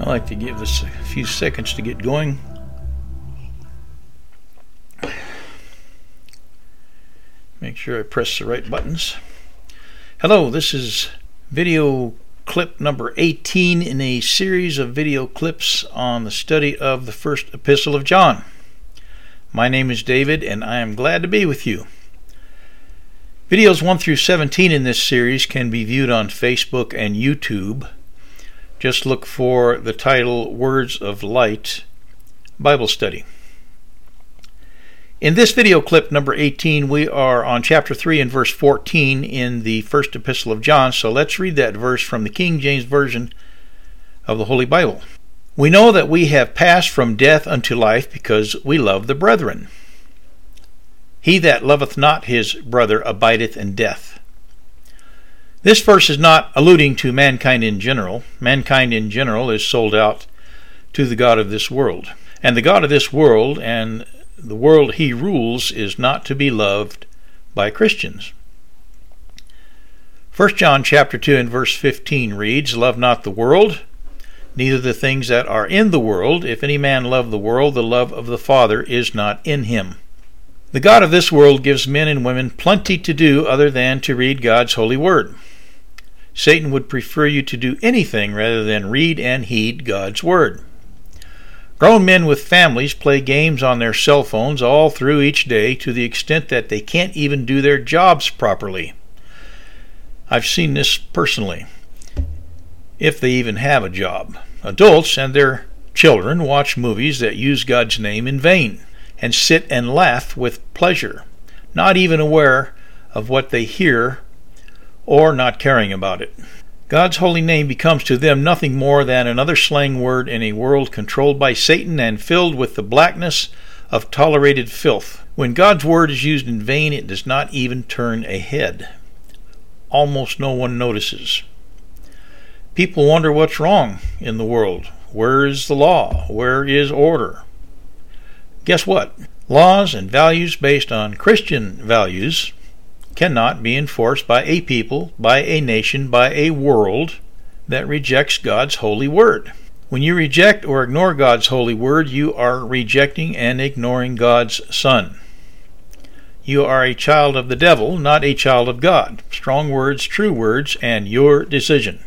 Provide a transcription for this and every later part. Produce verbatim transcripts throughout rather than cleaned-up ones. I like to give this a few seconds to get going. Make sure I press the right buttons. Hello, this is video clip number eighteen in a series of video clips on the study of the First Epistle of John. My name is David, and I am glad to be with you. Videos one through seventeen in this series can be viewed on Facebook and YouTube. Just look for the title, Words of Light Bible Study. In this video clip number eighteen, we are on chapter three and verse fourteen in the First Epistle of John, so let's read that verse from the King James Version of the Holy Bible. We know that we have passed from death unto life because we love the brethren. He that loveth not his brother abideth in death. This verse is not alluding to mankind in general. Mankind in general is sold out to the god of this world. And the god of this world and the world he rules is not to be loved by Christians. First John chapter two and verse fifteen reads, Love not the world, neither the things that are in the world. If any man love the world, the love of the Father is not in him. The god of this world gives men and women plenty to do other than to read God's holy word. Satan would prefer you to do anything rather than read and heed God's word. Grown men with families play games on their cell phones all through each day to the extent that they can't even do their jobs properly. I've seen this personally, if they even have a job. Adults and their children watch movies that use God's name in vain, and sit and laugh with pleasure, not even aware of what they hear or not caring about it. God's holy name becomes to them nothing more than another slang word in a world controlled by Satan and filled with the blackness of tolerated filth. When God's word is used in vain, it does not even turn a head. Almost no one notices. People wonder what's wrong in the world. Where is the law? Where is order? Guess what? Laws and values based on Christian values cannot be enforced by a people, by a nation, by a world that rejects God's holy word. When you reject or ignore God's holy word, you are rejecting and ignoring God's Son. You are a child of the devil, not a child of God. Strong words, true words, and your decision.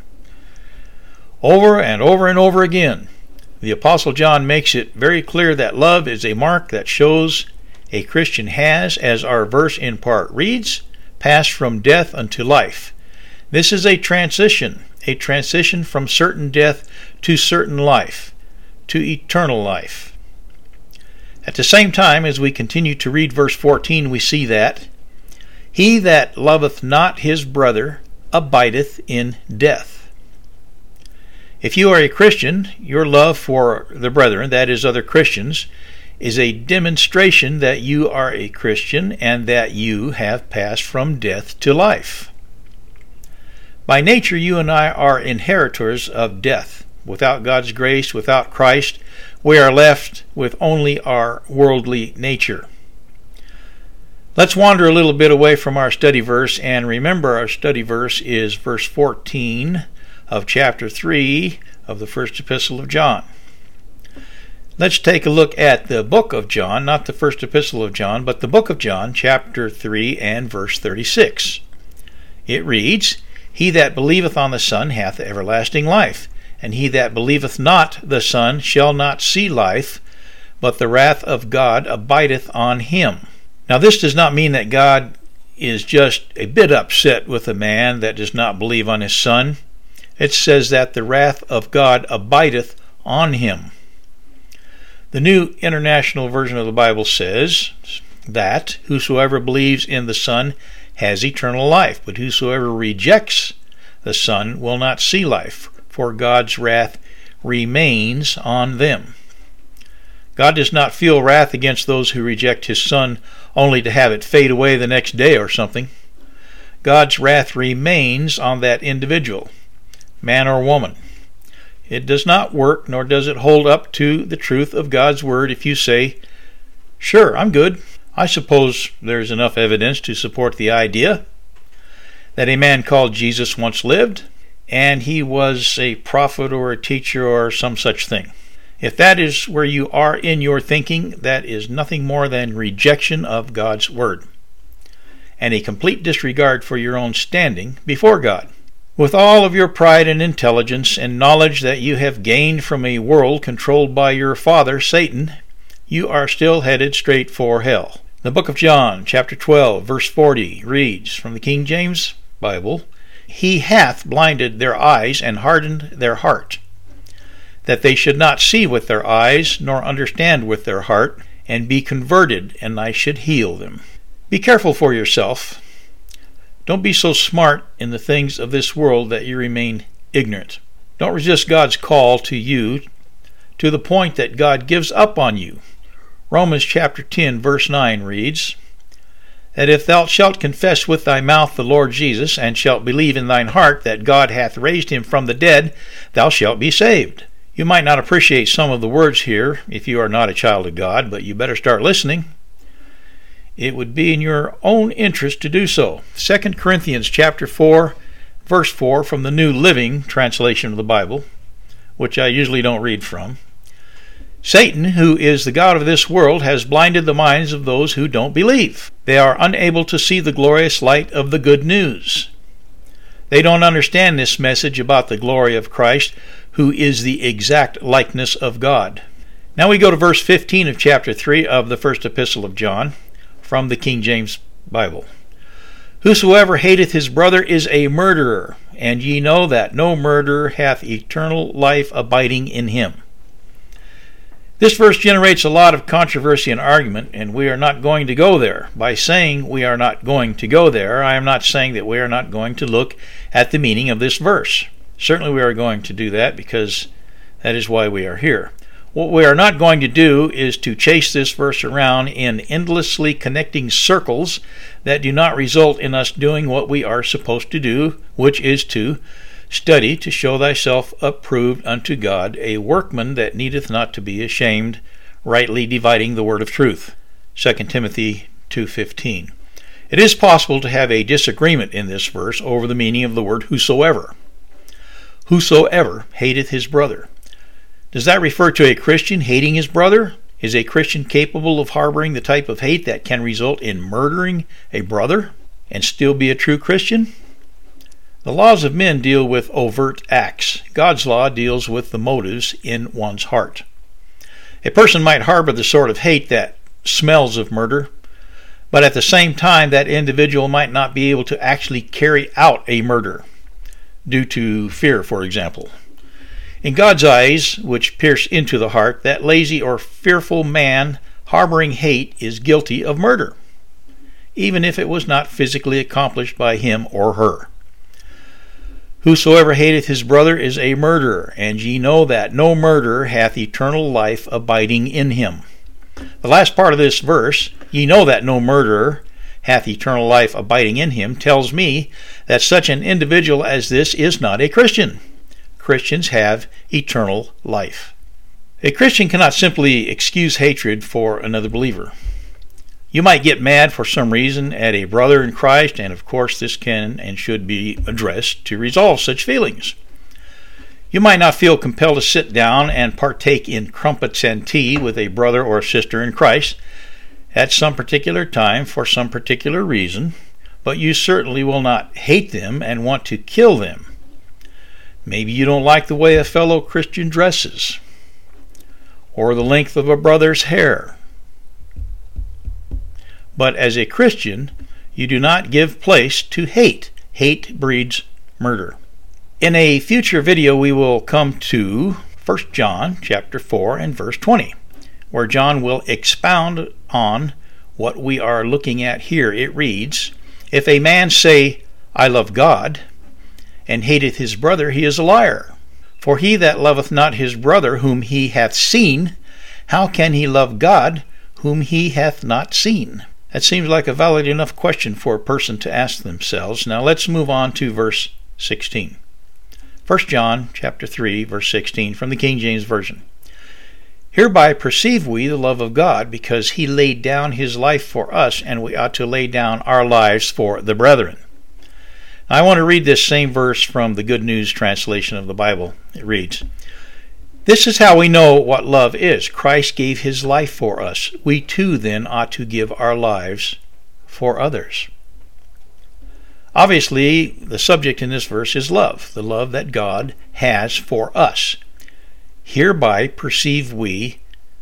Over and over and over again, the Apostle John makes it very clear that love is a mark that shows a Christian has, as our verse in part reads, passed from death unto life. This is a transition, a transition from certain death to certain life, to eternal life. At the same time, as we continue to read verse fourteen, we see that he that loveth not his brother abideth in death. If you are a Christian, your love for the brethren, that is other Christians, is a demonstration that you are a Christian and that you have passed from death to life. By nature, you and I are inheritors of death. Without God's grace, without Christ, we are left with only our worldly nature. Let's wander a little bit away from our study verse, and remember our study verse is verse fourteen of chapter three of the First Epistle of John. Let's take a look at the book of John, not the First Epistle of John, but the book of John, chapter three and verse thirty-six. It reads, He that believeth on the Son hath everlasting life, and he that believeth not the Son shall not see life, but the wrath of God abideth on him. Now this does not mean that God is just a bit upset with a man that does not believe on his Son. It says that the wrath of God abideth on him. The New International Version of the Bible says that whosoever believes in the Son has eternal life, but whosoever rejects the Son will not see life, for God's wrath remains on them. God does not feel wrath against those who reject his Son only to have it fade away the next day or something. God's wrath remains on that individual, man or woman. It does not work, nor does it hold up to the truth of God's word if you say, Sure, I'm good. I suppose there's enough evidence to support the idea that a man called Jesus once lived. and he was a prophet or a teacher or some such thing. If that is where you are in your thinking, that is nothing more than rejection of God's word and a complete disregard for your own standing before God. With all of your pride and intelligence and knowledge that you have gained from a world controlled by your father, Satan, you are still headed straight for hell. The book of John, chapter twelve, verse forty, reads from the King James Bible, "He hath blinded their eyes and hardened their heart, that they should not see with their eyes, nor understand with their heart, and be converted, and I should heal them." Be careful for yourself. Don't be so smart in the things of this world that you remain ignorant. Don't resist God's call to you to the point that God gives up on you. Romans chapter ten, verse nine reads, "That if thou shalt confess with thy mouth the Lord Jesus, and shalt believe in thine heart that God hath raised him from the dead, thou shalt be saved." You might not appreciate some of the words here if you are not a child of God, but you better start listening. It would be in your own interest to do so. Second Corinthians chapter four, verse four, from the New Living Translation of the Bible, which I usually don't read from. "Satan, who is the God of this world, has blinded the minds of those who don't believe. They are unable to see the glorious light of the good news. They don't understand this message about the glory of Christ, who is the exact likeness of God." Now we go to verse fifteen of chapter three of the first epistle of John from the King James Bible. "Whosoever hateth his brother is a murderer, and ye know that no murderer hath eternal life abiding in him." This verse generates a lot of controversy and argument, and we are not going to go there. By saying we are not going to go there, I am not saying that we are not going to look at the meaning of this verse. Certainly we are going to do that, because that is why we are here. What we are not going to do is to chase this verse around in endlessly connecting circles that do not result in us doing what we are supposed to do, which is to study to show thyself approved unto God, a workman that needeth not to be ashamed, rightly dividing the word of truth. Second Timothy two fifteen. It is possible to have a disagreement in this verse over the meaning of the word whosoever. Whosoever hateth his brother. Does that refer to a Christian hating his brother? Is a Christian capable of harboring the type of hate that can result in murdering a brother and still be a true Christian? The laws of men deal with overt acts. God's law deals with the motives in one's heart. A person might harbor the sort of hate that smells of murder, but at the same time that individual might not be able to actually carry out a murder due to fear, for example. In God's eyes, which pierce into the heart, that lazy or fearful man harboring hate is guilty of murder, even if it was not physically accomplished by him or her. "Whosoever hateth his brother is a murderer, and ye know that no murderer hath eternal life abiding in him." The last part of this verse, "ye know that no murderer hath eternal life abiding in him," tells me that such an individual as this is not a Christian. Christians have eternal life. A Christian cannot simply excuse hatred for another believer. You might get mad for some reason at a brother in Christ, and of course this can and should be addressed to resolve such feelings. You might not feel compelled to sit down and partake in crumpets and tea with a brother or sister in Christ at some particular time for some particular reason, but you certainly will not hate them and want to kill them. Maybe you don't like the way a fellow Christian dresses, or the length of a brother's hair. But as a Christian, you do not give place to hate. Hate breeds murder. In a future video, we will come to First John chapter four and verse twenty, where John will expound on what we are looking at here. It reads, "If a man say, I love God, and hateth his brother, he is a liar. For he that loveth not his brother whom he hath seen, how can he love God whom he hath not seen?" That seems like a valid enough question for a person to ask themselves. Now let's move on to verse sixteen. First John chapter three, verse sixteen, from the King James Version. "Hereby perceive we the love of God, because he laid down his life for us, and we ought to lay down our lives for the brethren." I want to read this same verse from the Good News Translation of the Bible. It reads, "This is how we know what love is. Christ gave his life for us. We too then ought to give our lives for others." Obviously, the subject in this verse is love, the love that God has for us. Hereby perceive we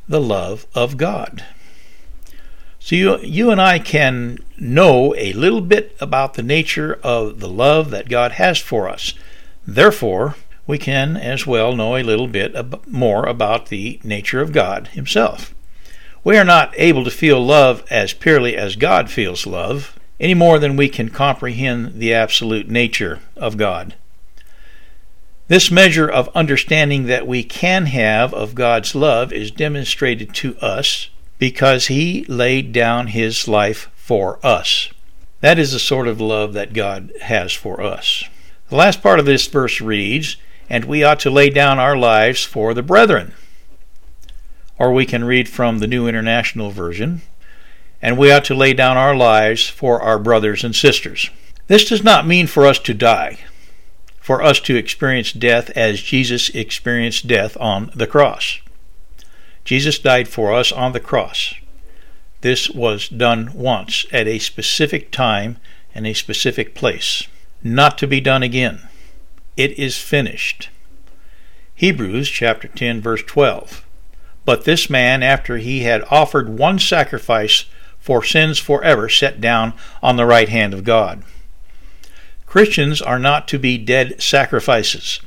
the love of God. So you, you and I can know a little bit about the nature of the love that God has for us. Therefore, we can as well know a little bit ab- more about the nature of God himself. We are not able to feel love as purely as God feels love, any more than we can comprehend the absolute nature of God. This measure of understanding that we can have of God's love is demonstrated to us because he laid down his life for us. That is the sort of love that God has for us. The last part of this verse reads, "And we ought to lay down our lives for the brethren." Or we can read from the New International Version, "And we ought to lay down our lives for our brothers and sisters." This does not mean for us to die, for us to experience death as Jesus experienced death on the cross. Jesus died for us on the cross. This was done once at a specific time and a specific place, not to be done again. It is finished. Hebrews chapter ten, verse twelve. "But this man, after he had offered one sacrifice for sins forever, set down on the right hand of God." Christians are not to be dead sacrifices.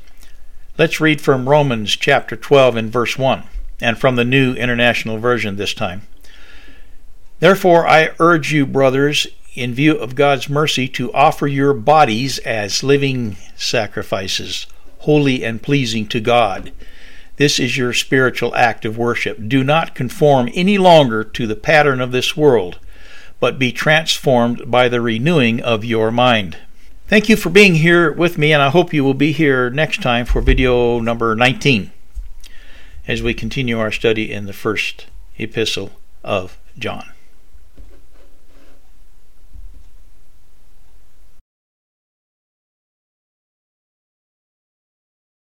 Let's read from Romans chapter twelve and verse one, and from the New International Version this time. "Therefore I urge you, brothers, in view of God's mercy, to offer your bodies as living sacrifices, holy and pleasing to God. This is your spiritual act of worship. Do not conform any longer to the pattern of this world, but be transformed by the renewing of your mind." Thank you for being here with me, and I hope you will be here next time for video number nineteen, as we continue our study in the first epistle of John.